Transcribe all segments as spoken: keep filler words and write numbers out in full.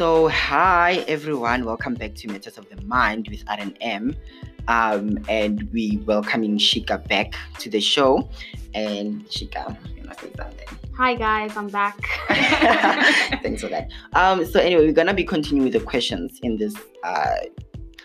So hi everyone, welcome back to Matters of the Mind with R and M, um, and we welcoming Shika back to the show. And Shika, you must say something. Hi guys, I'm back. Thanks for that. Um, so anyway, we're gonna be continuing with the questions in this. Uh,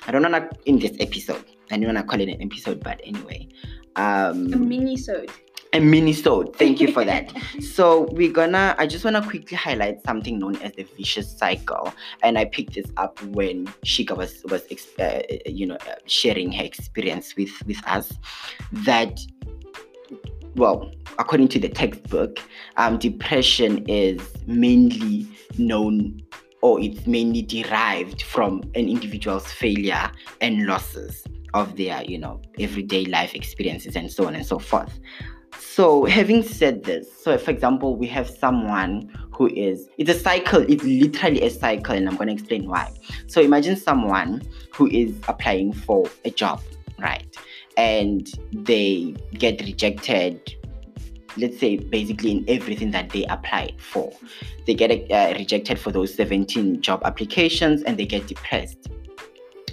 I don't wanna in this episode. I don't wanna call it an episode, but anyway, um, a mini-sode. A mini-sode. Thank you for that. So we're gonna, I just wanna quickly highlight something known as the vicious cycle. And I picked this up when Shika was, was uh, you know, uh, sharing her experience with, with us. That, well, according to the textbook, um, depression is mainly known, or it's mainly derived from an individual's failure and losses of their, you know, everyday life experiences and so on and so forth. So having said this, so for example, we have someone who is, it's a cycle, it's literally a cycle, and I'm going to explain why. So imagine someone who is applying for a job, right? And they get rejected, let's say basically in everything that they applied for. They get uh, rejected for those seventeen job applications and they get depressed.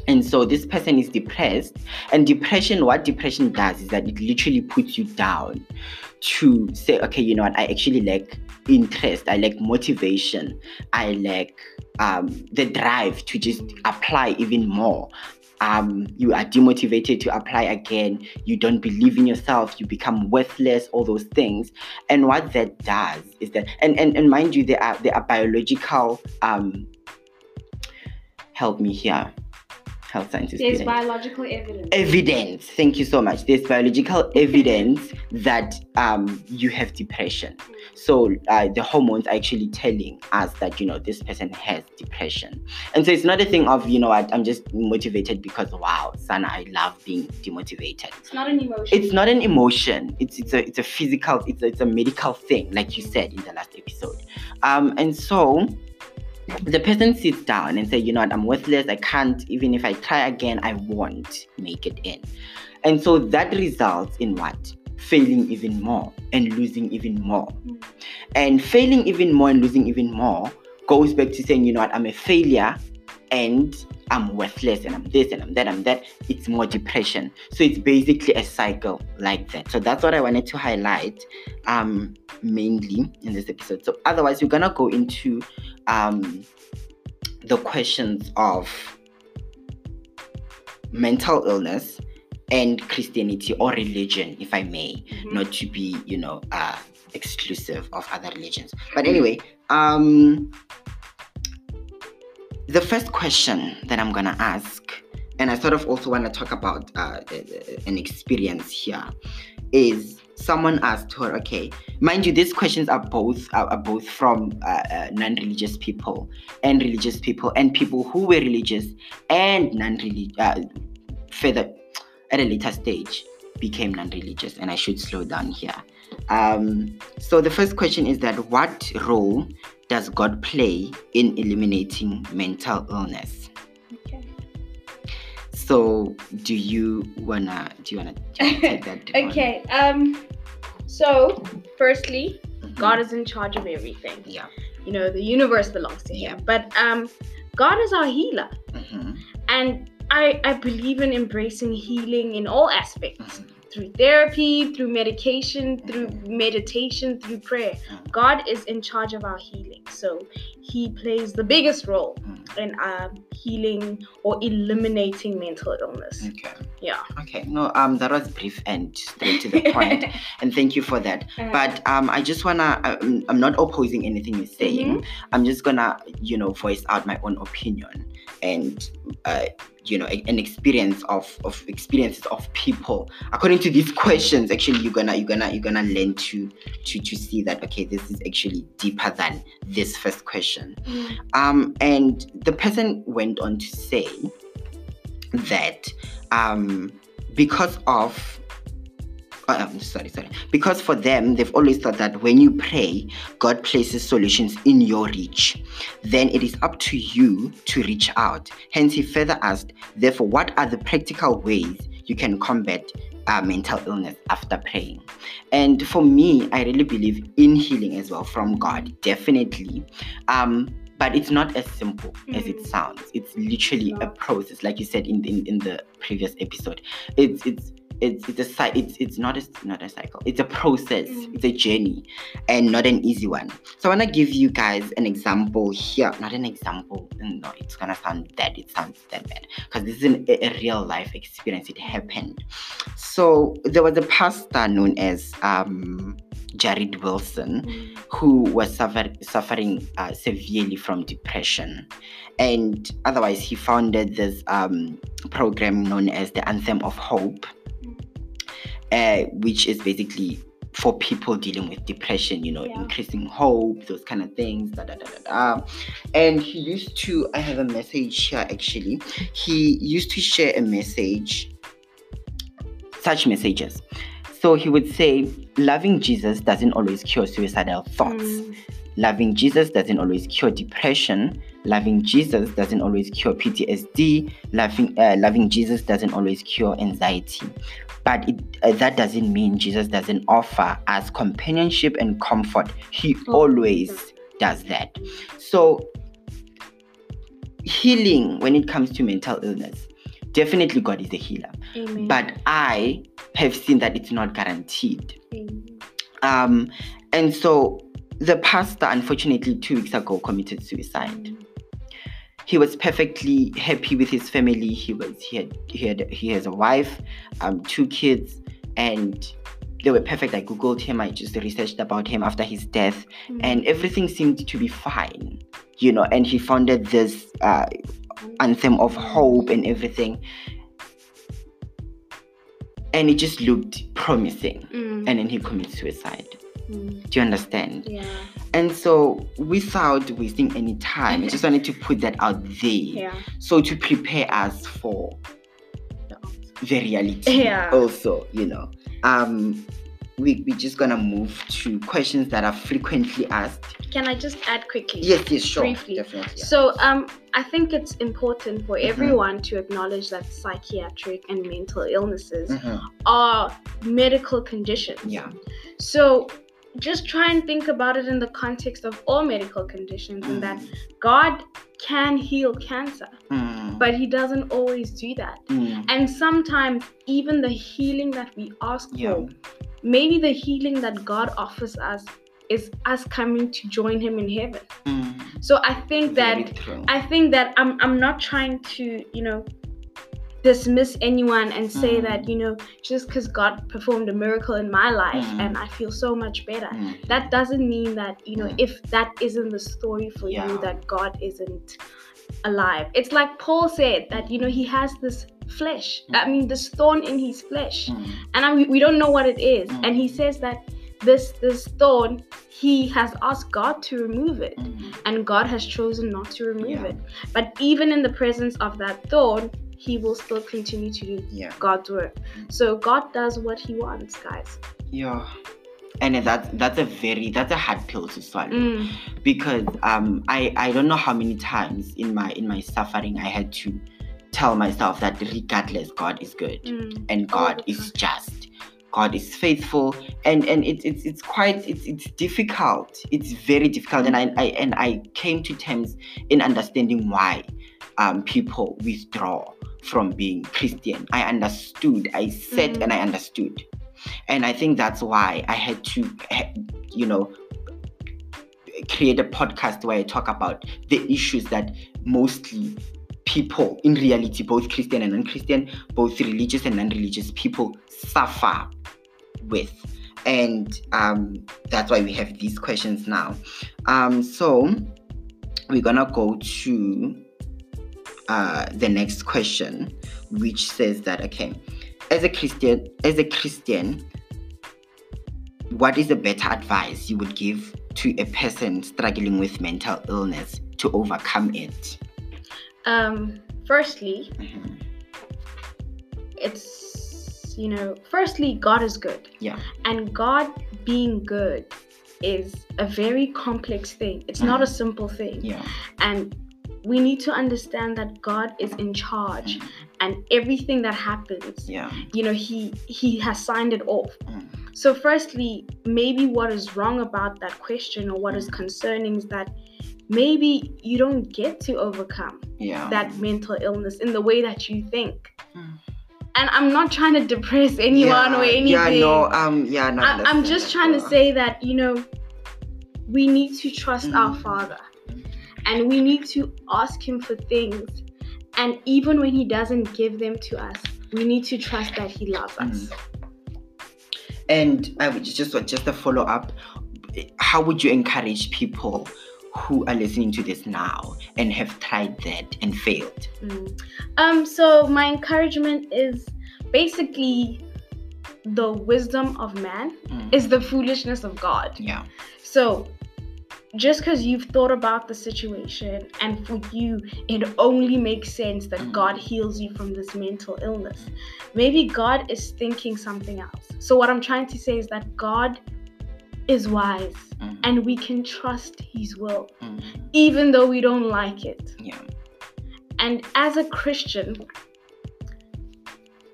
And so this person is depressed, and depression, what depression does is that it literally puts you down to say, okay, you know what, I actually lack interest, I lack motivation, I lack um, the drive to just apply even more. Um, you are demotivated to apply again, you don't believe in yourself, you become worthless, all those things. And what that does is that, and, and, and mind you, there are, there are biological, um, help me here. Health scientist. There's student. biological evidence. Evidence. Thank you so much. There's biological evidence that um, you have depression. So uh, the hormones are actually telling us that, you know, this person has depression. And so it's not a thing of, you know, I, I'm just motivated because, wow, Sana, I love being demotivated. It's not an emotion. It's not an emotion. It's it's a it's a physical, it's a, it's a medical thing, like you said in the last episode. Um, and so the person sits down and says, you know what, I'm worthless, I can't, even if I try again, I won't make it in. And so that results in what? Failing even more and losing even more. Mm. And failing even more and losing even more goes back to saying, you know what, I'm a failure and I'm worthless and I'm this and I'm that, I'm that. It's more depression. So it's basically a cycle like that. So that's what I wanted to highlight um, mainly in this episode. So otherwise, we're going to go into um, the questions of mental illness and Christianity or religion, if I may, mm-hmm. not to be, you know, uh, exclusive of other religions. But anyway, um... the first question that I'm going to ask, and I sort of also want to talk about uh, an experience here, is someone asked her, okay, mind you, these questions are both are both from uh, uh, non-religious people and religious people and people who were religious and non-religious, uh, further at a later stage became non-religious, and I should slow down here. Um, so the first question is that what role does God play in eliminating mental illness? Okay. So, do you wanna do you wanna, do you wanna take that? Okay. On? Um. So, firstly, mm-hmm. God is in charge of everything. Yeah. You know, the universe belongs to Him. Yeah. But um, God is our healer, mm-hmm. and I I believe in embracing healing in all aspects. Mm-hmm. Through therapy, through medication, through meditation, through prayer. God is in charge of our healing. So He plays the biggest role in uh, healing or eliminating mental illness. Okay. Yeah. Okay. No, um, that was brief and straight to the point. And thank you for that. Uh-huh. But um, I just want to, I'm, I'm not opposing anything you're saying. Mm-hmm. I'm just going to, you know, voice out my own opinion and, uh, you know, an experience of, of experiences of people. According to these questions, actually, you're gonna you're gonna you're gonna learn to to to see that okay, this is actually deeper than this first question. Mm. Um, and the person went on to say that um, because of oh, I'm sorry, sorry, because for them, they've always thought that when you pray, God places solutions in your reach. Then it is up to you to reach out. Hence, he further asked, therefore, what are the practical ways you can combat Uh, mental illness after praying? And for me, I really believe in healing as well from God, definitely. Um, But it's not as simple mm-hmm. as it sounds. It's literally a process, like you said in in, in the previous episode. It's it's it's it's a it's it's not a not a cycle. It's a process. Mm-hmm. It's a journey, and not an easy one. So I want to give you guys an example here. Not an example. No, it's gonna sound bad. It sounds that bad because this is an, a, a real life experience. It happened. So there was a pastor known as um, Jared Wilson, mm-hmm. who was suffer- suffering uh, severely from depression, and otherwise he founded this um, program known as the Anthem of Hope, uh, which is basically for people dealing with depression, you know, yeah. increasing hope, those kind of things, da, da, da, da, da. And he used to, I have a message here actually, he used to share a message, such messages. So he would say, loving Jesus doesn't always cure suicidal thoughts. Mm. Loving Jesus doesn't always cure depression. Loving Jesus doesn't always cure P T S D. Loving, uh, loving Jesus doesn't always cure anxiety. But it, uh, that doesn't mean Jesus doesn't offer us companionship and comfort. He oh. always does that. So healing, when it comes to mental illness, definitely God is a healer. Amen. But I have seen that it's not guaranteed. Amen. Um, and so the pastor, unfortunately, two weeks ago committed suicide. Amen. He was perfectly happy with his family. He was he had he had he has a wife, um, two kids, and they were perfect. I Googled him, I just researched about him after his death, Amen. And everything seemed to be fine, you know, and he founded this uh Anthem of Hope and everything, and it just looked promising, mm. and then he commits suicide. Mm. Do you understand? Yeah. And so without wasting any time, I just wanted to put that out there, yeah. so to prepare us for the reality, yeah. also, you know. um We, we're just going to move to questions that are frequently asked. Can I just add quickly? Yes, yes, sure. Briefly. Definitely, yeah. So um, I think it's important for mm-hmm. everyone to acknowledge that psychiatric and mental illnesses mm-hmm. are medical conditions. Yeah. So just try and think about it in the context of all medical conditions, mm. and that God can heal cancer, mm. but he doesn't always do that. Mm. And sometimes even the healing that we ask yeah. for, maybe the healing that God offers us is us coming to join him in heaven. Mm. So I think Very that true. I think that I'm I'm not trying to, you know, dismiss anyone and say mm. that, you know, just because God performed a miracle in my life mm. and I feel so much better, mm. that doesn't mean that, you know, mm. if that isn't the story for yeah. you, that God isn't alive. It's like Paul said that, you know, he has this flesh, mm. I mean this thorn in his flesh, mm. and I, we don't know what it is, mm. and he says that this this thorn, he has asked God to remove it, mm. and God has chosen not to remove yeah. it. But even in the presence of that thorn, he will still continue to do yeah. God's work. So God does what he wants, guys. Yeah. And that's that's a very that's a hard pill to swallow, mm. because um I I don't know how many times in my in my suffering I had to tell myself that regardless, God is good, mm. and God is just, God is faithful, and and it's it's it's quite it's it's difficult. It's very difficult, mm. and I, I and I came to terms in understanding why um people withdraw from being Christian. I understood. I said, mm. and I understood. And I think that's why I had to, you know, create a podcast where I talk about the issues that mostly people in reality, both Christian and non-Christian, both religious and non-religious people suffer with. And um, that's why we have these questions now. Um, so we're going to go to uh, the next question, which says that, okay, As a Christian, as a Christian, what is the better advice you would give to a person struggling with mental illness to overcome it? Um, firstly, mm-hmm. it's, you know, firstly, God is good. Yeah. And God being good is a very complex thing. It's mm-hmm. not a simple thing. Yeah. And we need to understand that God is in charge, mm. and everything that happens, yeah. you know, he he has signed it off. Mm. So firstly, maybe what is wrong about that question, or what is concerning, is that maybe you don't get to overcome yeah. that mental illness in the way that you think. Mm. And I'm not trying to depress anyone yeah. or anything. Yeah, no, um, yeah, no. I, I'm just trying to say that, you know, we need to trust mm. our Father. And we need to ask him for things. And even when he doesn't give them to us, we need to trust that he loves us. Mm. And I would just just a follow up. How would you encourage people who are listening to this now and have tried that and failed? Mm. Um. So my encouragement is basically the wisdom of man mm. is the foolishness of God. Yeah. So just because you've thought about the situation and for you it only makes sense that mm. God heals you from this mental illness, maybe God is thinking something else. So what I'm trying to say is that God is wise, mm. and we can trust his will, mm. even though we don't like it. Yeah. And as a Christian,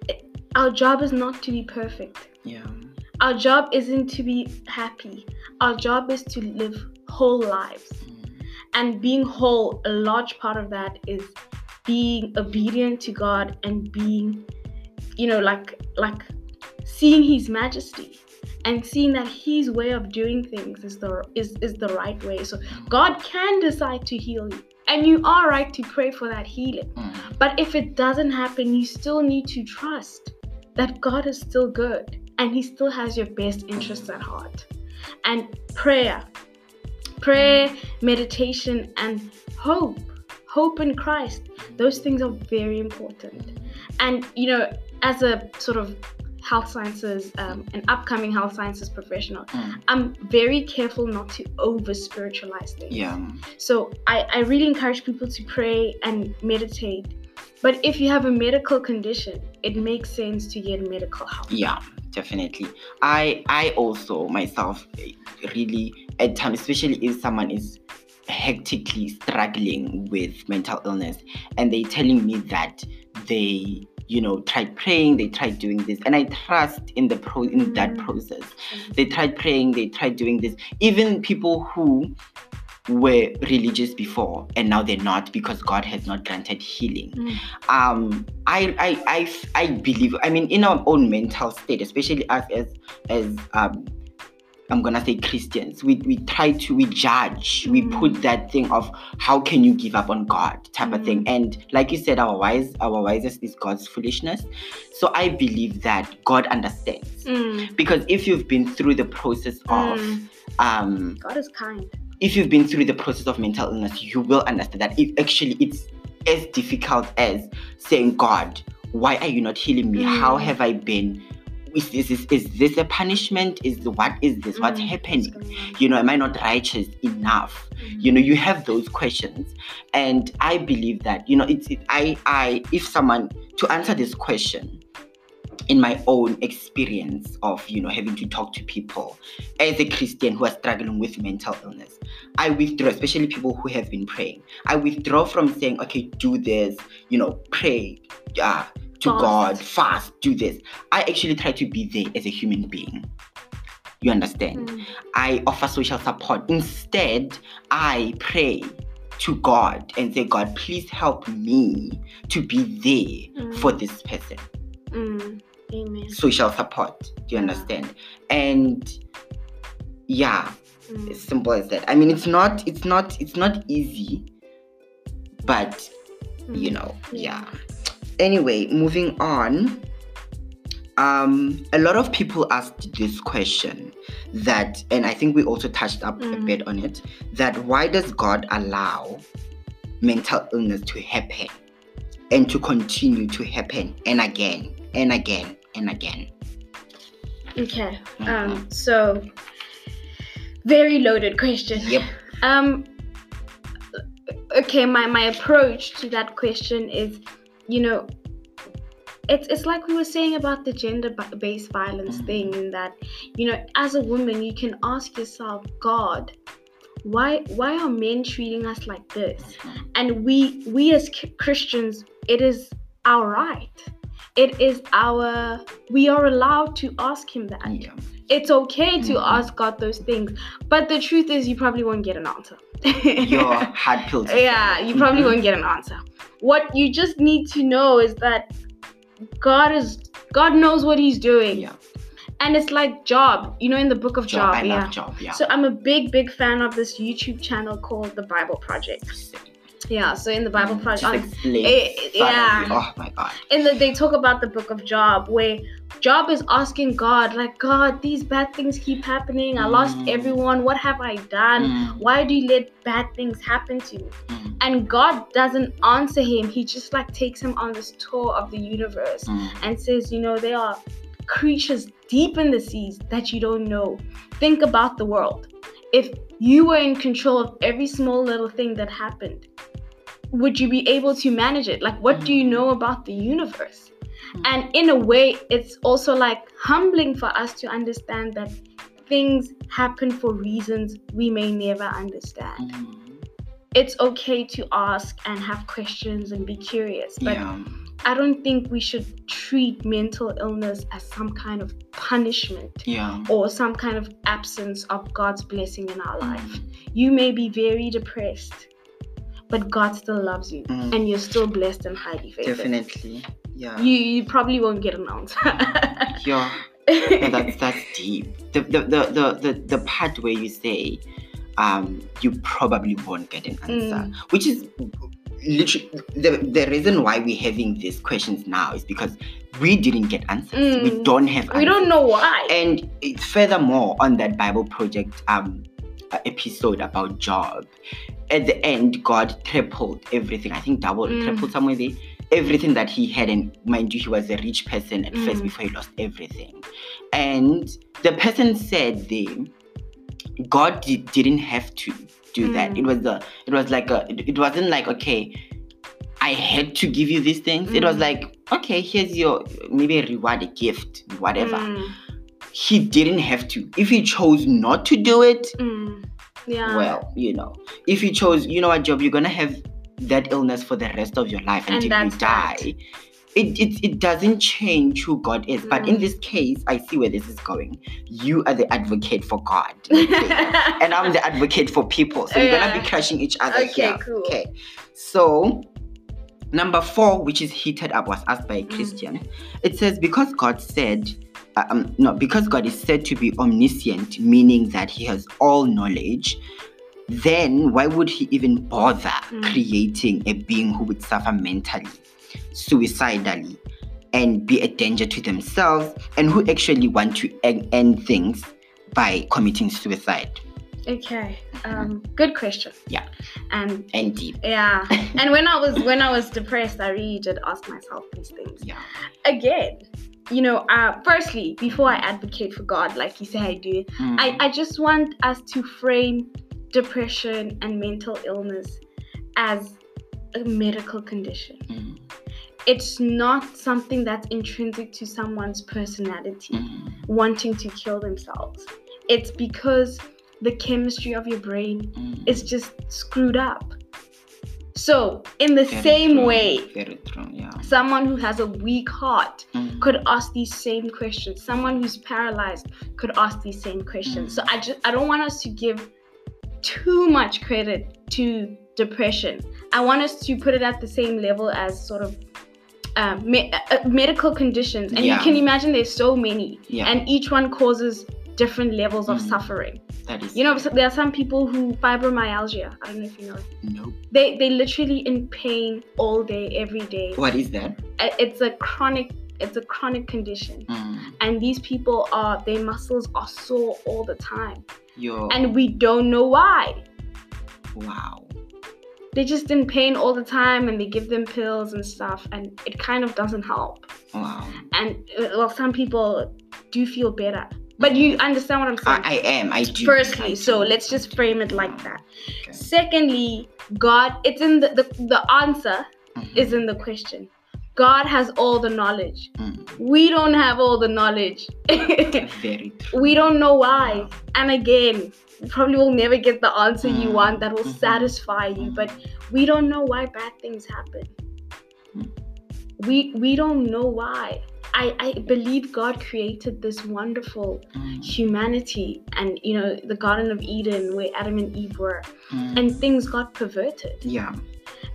it, our job is not to be perfect. Yeah. Our job isn't to be happy. Our job is to live whole lives. Mm. And being whole, a large part of that is being obedient to God and being, you know, like like seeing his majesty and seeing that his way of doing things is the is, is the right way. So God can decide to heal you. And you are right to pray for that healing. Mm. But if it doesn't happen, you still need to trust that God is still good. And he still has your best interests at heart. And prayer, prayer, meditation, and hope, hope in Christ, those things are very important. And, you know, as a sort of health sciences, um, an upcoming health sciences professional, mm. I'm very careful not to over-spiritualize things. Yeah. So I, I really encourage people to pray and meditate. But if you have a medical condition, it makes sense to get medical help. Yeah. Definitely. I I also myself really at times, especially if someone is hectically struggling with mental illness and they're telling me that they, you know, tried praying, they tried doing this, and I trust in the pro in mm. that process. Mm. They tried praying, they tried doing this. Even people who were religious before and now they're not because God has not granted healing. Mm. Um, I, I, I, I believe, I mean, in our own mental state, especially us as, as um, I'm gonna say Christians, we we try to, we judge, mm. we put that thing of how can you give up on God type mm. of thing. And like you said, our wise, our wisest is God's foolishness. So I believe that God understands. Mm. Because if you've been through the process of... Mm. Um, God is kind. If you've been through the process of mental illness, you will understand that it actually it's as difficult as saying, God, why are you not healing me? Mm. How have I been? Is this, is, is this a punishment? Is what is this? Mm. What's happening? You know, am I not righteous enough? Mm. You know, you have those questions. And I believe that, you know, it's it, I I if someone to answer this question, in my own experience of, you know, having to talk to people as a Christian who are struggling with mental illness, I withdraw, especially people who have been praying. I withdraw from saying, okay, do this, you know, pray uh, to fast. God, fast, do this. I actually try to be there as a human being. You understand? Mm. I offer social support. Instead, I pray to God and say, God, please help me to be there mm. for this person. Mm. Amen. Social support, do you yeah. understand? And yeah, mm. as simple as that. I mean, it's not, it's not, it's not easy, but mm. you know, yeah. yeah. Anyway, moving on. Um, a lot of people asked this question that, and I think we also touched up mm. a bit on it. That why does God allow mental illness to happen and to continue to happen and again? And again and again. Okay. Mm-hmm. Um, so very loaded question. Yep. Um okay, my, my approach to that question is, you know, it's it's like we were saying about the gender-based violence mm-hmm. thing, in that, you know, as a woman you can ask yourself, God, why why are men treating us like this? And we we as Christians, it is our right. It is our, we are allowed to ask him that. Yeah. It's okay to mm-hmm. ask God those things. But the truth is, you probably won't get an answer. You're hard pill to swallow. Yeah, you probably mm-hmm. won't get an answer. What you just need to know is that God is, God knows what he's doing. Yeah. And it's like Job, you know, in the book of Job. Job I yeah. love Job, yeah. So I'm a big, big fan of this YouTube channel called The Bible Project. Yeah, so in the Bible mm, project, on, it, yeah, oh my God, and the, they talk about the book of Job, where Job is asking God, like, God, these bad things keep happening. I mm. lost everyone. What have I done? Mm. Why do you let bad things happen to me? Mm. And God doesn't answer him. He just like takes him on this tour of the universe mm. and says, you know, there are creatures deep in the seas that you don't know. Think about the world. If you were in control of every small little thing that happened, would you be able to manage it? Like, what do you know about the universe? And in a way, it's also like humbling for us to understand that things happen for reasons we may never understand. It's okay to ask and have questions and be curious, but yeah. I don't think we should treat mental illness as some kind of punishment yeah. or some kind of absence of God's blessing in our life. Mm. You may be very depressed, but God still loves you mm. and you're still blessed and highly favored. Definitely, yeah. You you probably won't get an answer. yeah, no, that's, that's deep. The the, the, the, the the part where you say um, you probably won't get an answer, mm. which is... Literally, the, the reason why we're having these questions now is because we didn't get answers. Mm. We don't have answers. We don't know why. And furthermore, on that Bible Project um, episode about Job, at the end, God tripled everything. I think doubled, mm. tripled somewhere there. Everything that he had, and mind you, he was a rich person at mm. first before he lost everything. And the person said there, God d- didn't have to do mm. that. It was the it was like a it, it wasn't like, okay, I had to give you these things. Mm. It was like, okay, here's your maybe a reward, a gift, whatever. Mm. He didn't have to. If he chose not to do it, mm. yeah. well, you know. If he chose, you know what, Job, you're gonna have that illness for the rest of your life and until you die. That. It, it it doesn't change who God is. Mm. But in this case, I see where this is going. You are the advocate for God. And I'm the advocate for people. So yeah. we're going to be crushing each other okay, here. Cool. Okay, so number four, which is heated up, was asked by a Christian. Mm. It says, because God said, um, no, because God is said to be omniscient, meaning that he has all knowledge, then why would he even bother mm. creating a being who would suffer mentally, suicidally, and be a danger to themselves, and who actually want to end things by committing suicide? Okay, um, good question. Yeah, um, and deep. Yeah, and when I was when I was depressed, I really did ask myself these things. Yeah, again, you know, uh, firstly, before I advocate for God, like you say I do, mm. I I just want us to frame depression and mental illness as a medical condition. Mm. It's not something that's intrinsic to someone's personality, mm. wanting to kill themselves. It's because the chemistry of your brain mm. is just screwed up. So, in the very same true, way, very true, yeah. someone who has a weak heart mm. could ask these same questions. Someone who's paralyzed could ask these same questions. Mm. So, I just I don't want us to give too much credit to depression. I want us to put it at the same level as sort of um, me- uh, medical conditions, and yeah. you can imagine there's so many, yeah. and each one causes different levels mm. of suffering. That is, you know, so there are some people who fibromyalgia. I don't know if you know. Nope. They they literally in pain all day, every day. What is that? It's a chronic. It's a chronic condition, mm. and these people are their muscles are sore all the time, Yo. and we don't know why. Wow. They're just in pain all the time, and they give them pills and stuff, and it kind of doesn't help. Wow. And well, some people do feel better, but you understand what I'm saying? I, I am. I do. Firstly, I so do. Let's just frame it like that. Okay. Secondly, God, it's in the the, the answer mm-hmm. is in the question. God has all the knowledge. Mm. We don't have all the knowledge. Very true. We don't know why. Wow. And again, you probably will never get the answer mm. you want that will mm-hmm. satisfy you. But we don't know why bad things happen. Mm. We we don't know why. I, I believe God created this wonderful mm. humanity and, you know, the Garden of Eden where Adam and Eve were. Mm. And things got perverted. Yeah.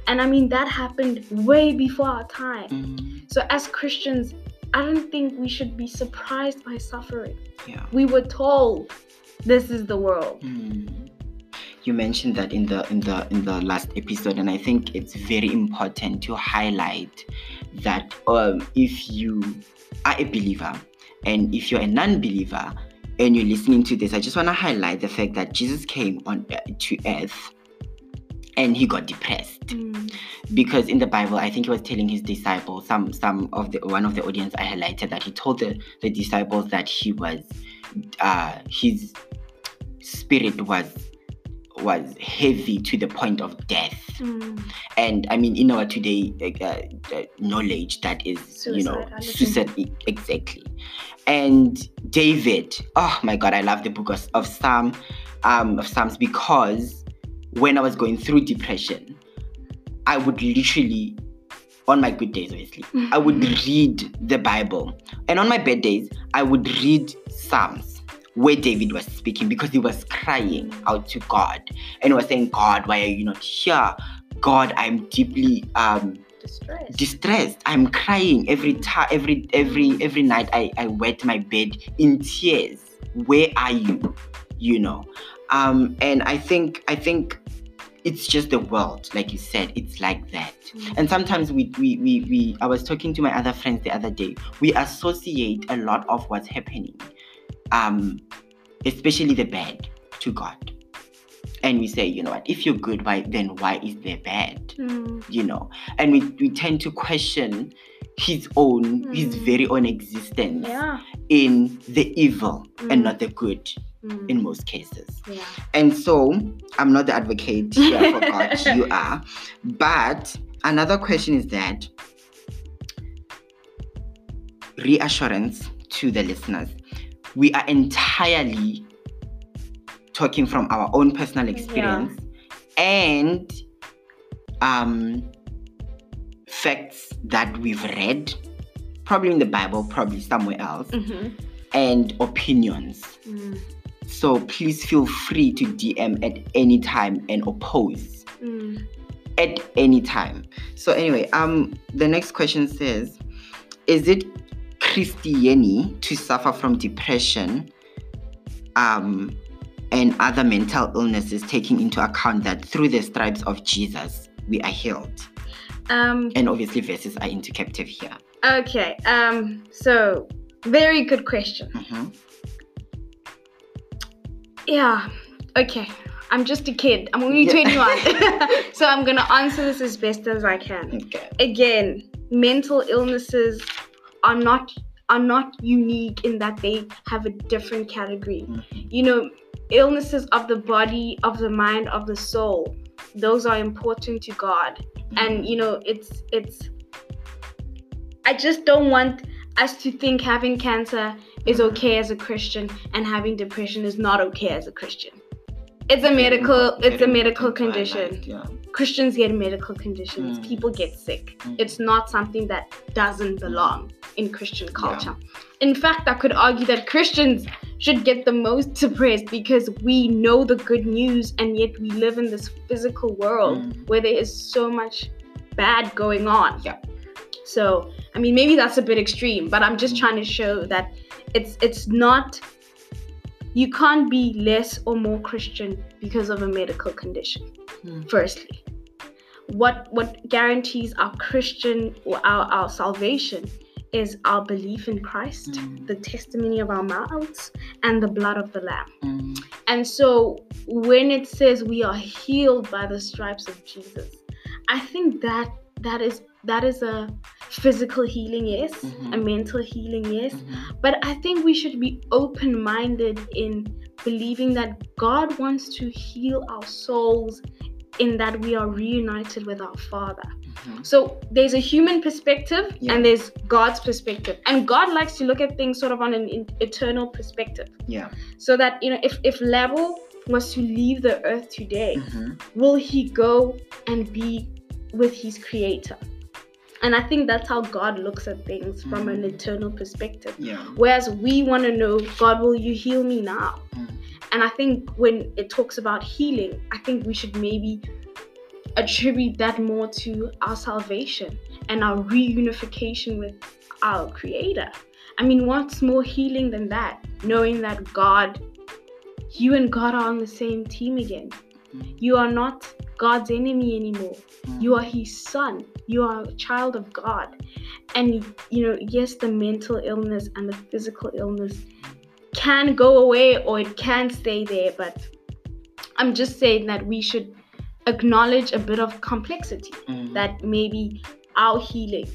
And I mean, that happened way before our time. Mm. So as Christians, I don't think we should be surprised by suffering. Yeah. We were told this is the world. Mm. You mentioned that in the in the in the last episode, and I think it's very important to highlight that um, if you are a believer and if you're a non-believer and you're listening to this, I just want to highlight the fact that Jesus came on uh, to earth. And he got depressed mm. because in the Bible, I think he was telling his disciples, some some of the one of the audience I highlighted, that he told the, the disciples that he was, uh, his spirit was was heavy to the point of death. Mm. And I mean, in our today uh, uh, knowledge, that is, suicide, you know, suicide, exactly. And David, oh my God, I love the book of, of Psalm, um, of Psalms because. When I was going through depression, I would literally, on my good days, obviously, I would read the Bible. And on my bad days, I would read Psalms where David was speaking because he was crying out to God. And he was saying, God, why are you not here? God, I'm deeply um, distressed. distressed. I'm crying every ta- every every every night. I, I wet my bed in tears. Where are you? You know? Um, and I think I think it's just the world, like you said, it's like that. Mm. And sometimes we, we we we I was talking to my other friends the other day. We associate a lot of what's happening, um, especially the bad, to God. And we say, you know what, if you're good, why then why is there bad? Mm. You know? And we, we tend to question his own, mm. his very own existence yeah. in the evil mm. and not the good. Mm. In most cases. Yeah. And so I'm not the advocate here for God, you are. But another question is that reassurance to the listeners. We are entirely talking from our own personal experience yeah. and um, facts that we've read, probably in the Bible, probably somewhere else, mm-hmm. and opinions. Mm. So please feel free to D M at any time and oppose mm. at any time. So anyway, um, the next question says, is it Christiani to suffer from depression um, and other mental illnesses, taking into account that through the stripes of Jesus, we are healed? Um, and obviously verses are into captive here. Okay, um, so very good question. Mm-hmm. Yeah, okay. I'm just a kid. I'm only yeah. twenty-one. So I'm going to answer this as best as I can. Okay. Again, mental illnesses are not are not unique in that they have a different category. Mm-hmm. You know, illnesses of the body, of the mind, of the soul, those are important to God. Mm-hmm. And, you know, it's it's I just don't want us to think having cancer is okay as a Christian and having depression is not okay as a Christian. It's a medical it's a medical condition. Christians get medical conditions. Mm. People get sick. Mm. It's not something that doesn't belong in Christian culture. Yeah. In fact, I could argue that Christians should get the most depressed because we know the good news and yet we live in this physical world mm. where there is so much bad going on. Yeah. So, I mean, maybe that's a bit extreme, but I'm just mm. trying to show that It's it's not, you can't be less or more Christian because of a medical condition, mm. firstly. What what guarantees our Christian, or our, our salvation is our belief in Christ, mm. the testimony of our mouths, and the blood of the Lamb. Mm. And so when it says we are healed by the stripes of Jesus, I think that that is That is a physical healing, yes, mm-hmm. a mental healing, yes. Mm-hmm. But I think we should be open-minded in believing that God wants to heal our souls in that we are reunited with our Father. Mm-hmm. Mm-hmm. So there's a human perspective, yeah, and there's God's perspective. And God likes to look at things sort of on an in- eternal perspective. Yeah. So that, you know, if, if Labo was to leave the earth today, mm-hmm, will he go and be with his creator? And I think that's how God looks at things, mm-hmm, from an eternal perspective. Yeah. Whereas we want to know, God, will you heal me now? Mm-hmm. And I think when it talks about healing, I think we should maybe attribute that more to our salvation and our reunification with our Creator. I mean, what's more healing than that? Knowing that God, you and God are on the same team again. You are not God's enemy anymore. You are His son. You are a child of God. And, you know, yes, the mental illness and the physical illness can go away or it can stay there, but I'm just saying that we should acknowledge a bit of complexity, mm-hmm, that maybe our healing,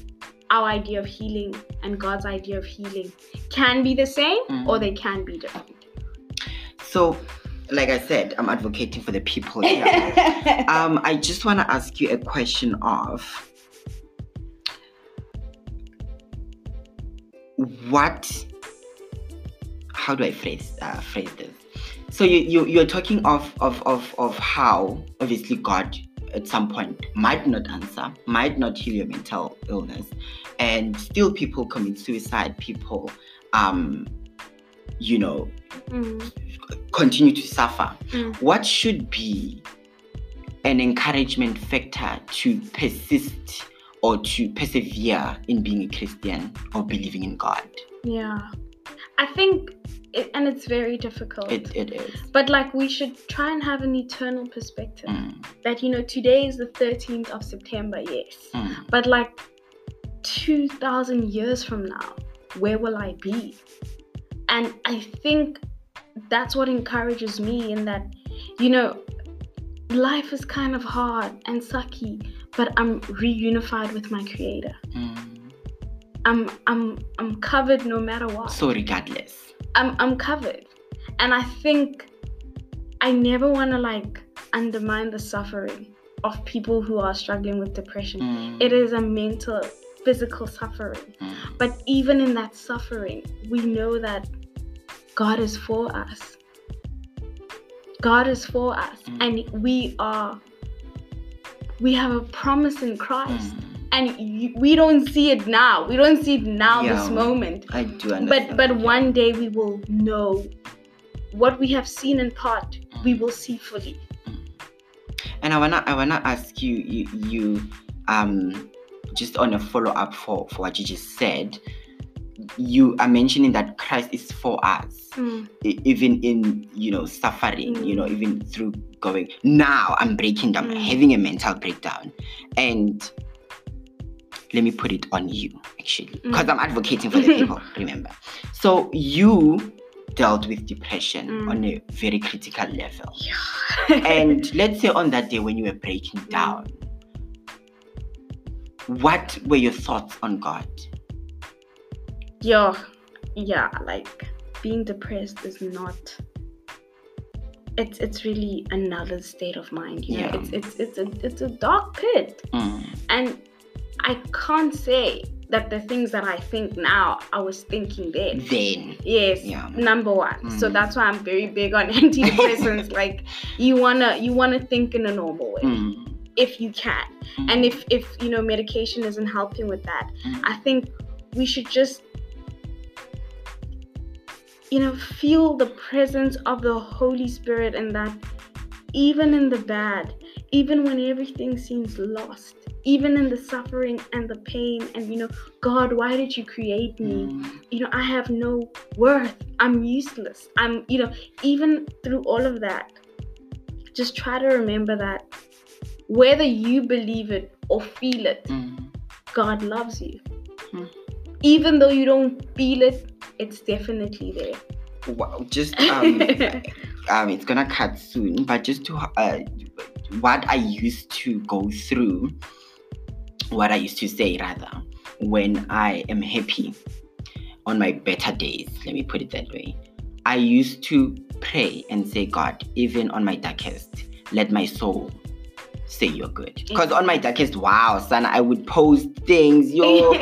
our idea of healing and God's idea of healing can be the same, mm-hmm, or they can be different. So, like I said, I'm advocating for the people here. um, I just want to ask you a question of what, how do I phrase, uh, phrase this? So you, you, you're talking of, of, of, of how, obviously, God at some point might not answer, might not heal your mental illness, and still people commit suicide, people, um, you know, mm. continue to suffer. Mm. What should be an encouragement factor to persist or to persevere in being a Christian or believing in God? Yeah, I think... It, and it's very difficult. It, it is. But like we should try and have an eternal perspective. Mm. That, you know, today is the thirteenth of September, yes. Mm. But like two thousand years from now, where will I be? And I think that's what encourages me in that, you know, life is kind of hard and sucky, but I'm reunified with my Creator. Mm. I'm I'm I'm covered no matter what. So regardless. I'm I'm covered, and I think I never want to like undermine the suffering of people who are struggling with depression. Mm. It is a mental, physical suffering, mm. but even in that suffering, we know that God is for us. God is for us, mm. and we are. We have a promise in Christ. Mm. And we don't see it now. We don't see it now, yeah, this moment. I do understand. But but one day we will know what we have seen in part, mm. we will see fully. And I wanna I wanna ask you you, you um just on a follow up for, for what you just said. You are mentioning that Christ is for us, mm. even in, you know, suffering, mm. you know, even through going, now I'm breaking down, mm. having a mental breakdown, and let me put it on you, actually, because mm. I'm advocating for the people, remember. So you dealt with depression mm. on a very critical level. Yeah. And let's say on that day when you were breaking down, what were your thoughts on God? Yeah, yeah, like being depressed is not... It's it's really another state of mind. You yeah. know? It's, it's, it's, a, it's a dark pit. Mm. And... I can't say that the things that I think now, I was thinking then. Then. Yes, yeah. Number one. Mm. So that's why I'm very big on antidepressants. Like, you wanna you wanna think in a normal way, mm. if you can. Mm. And if, if, you know, medication isn't helping with that, mm. I think we should just, you know, feel the presence of the Holy Spirit, and that even in the bad, even when everything seems lost, even in the suffering and the pain, and, you know, God, why did you create me? Mm. You know, I have no worth. I'm useless. I'm, you know, even through all of that, just try to remember that whether you believe it or feel it, mm. God loves you. Mm. Even though you don't feel it, it's definitely there. Wow, just, um, um, it's gonna cut soon, but just to, uh, what I used to go through, what I used to say rather, when I am happy on my better days, let me put it that way, I used to pray and say, God, even on my darkest, let my soul say you're good. Because on my darkest, wow, son, I would post things, yo,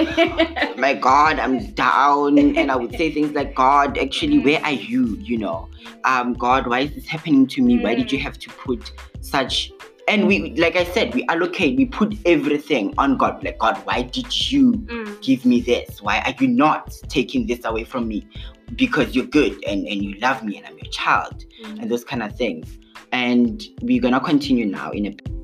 my God, I'm down. And I would say things like, God, actually, where are you? You know, um, God, why is this happening to me? Why did you have to put such... And we, like I said, we allocate, we put everything on God. Like, God, why did you mm. give me this? Why are you not taking this away from me? Because you're good and, and you love me and I'm your child. Mm. And those kind of things. And we're going to continue now in a...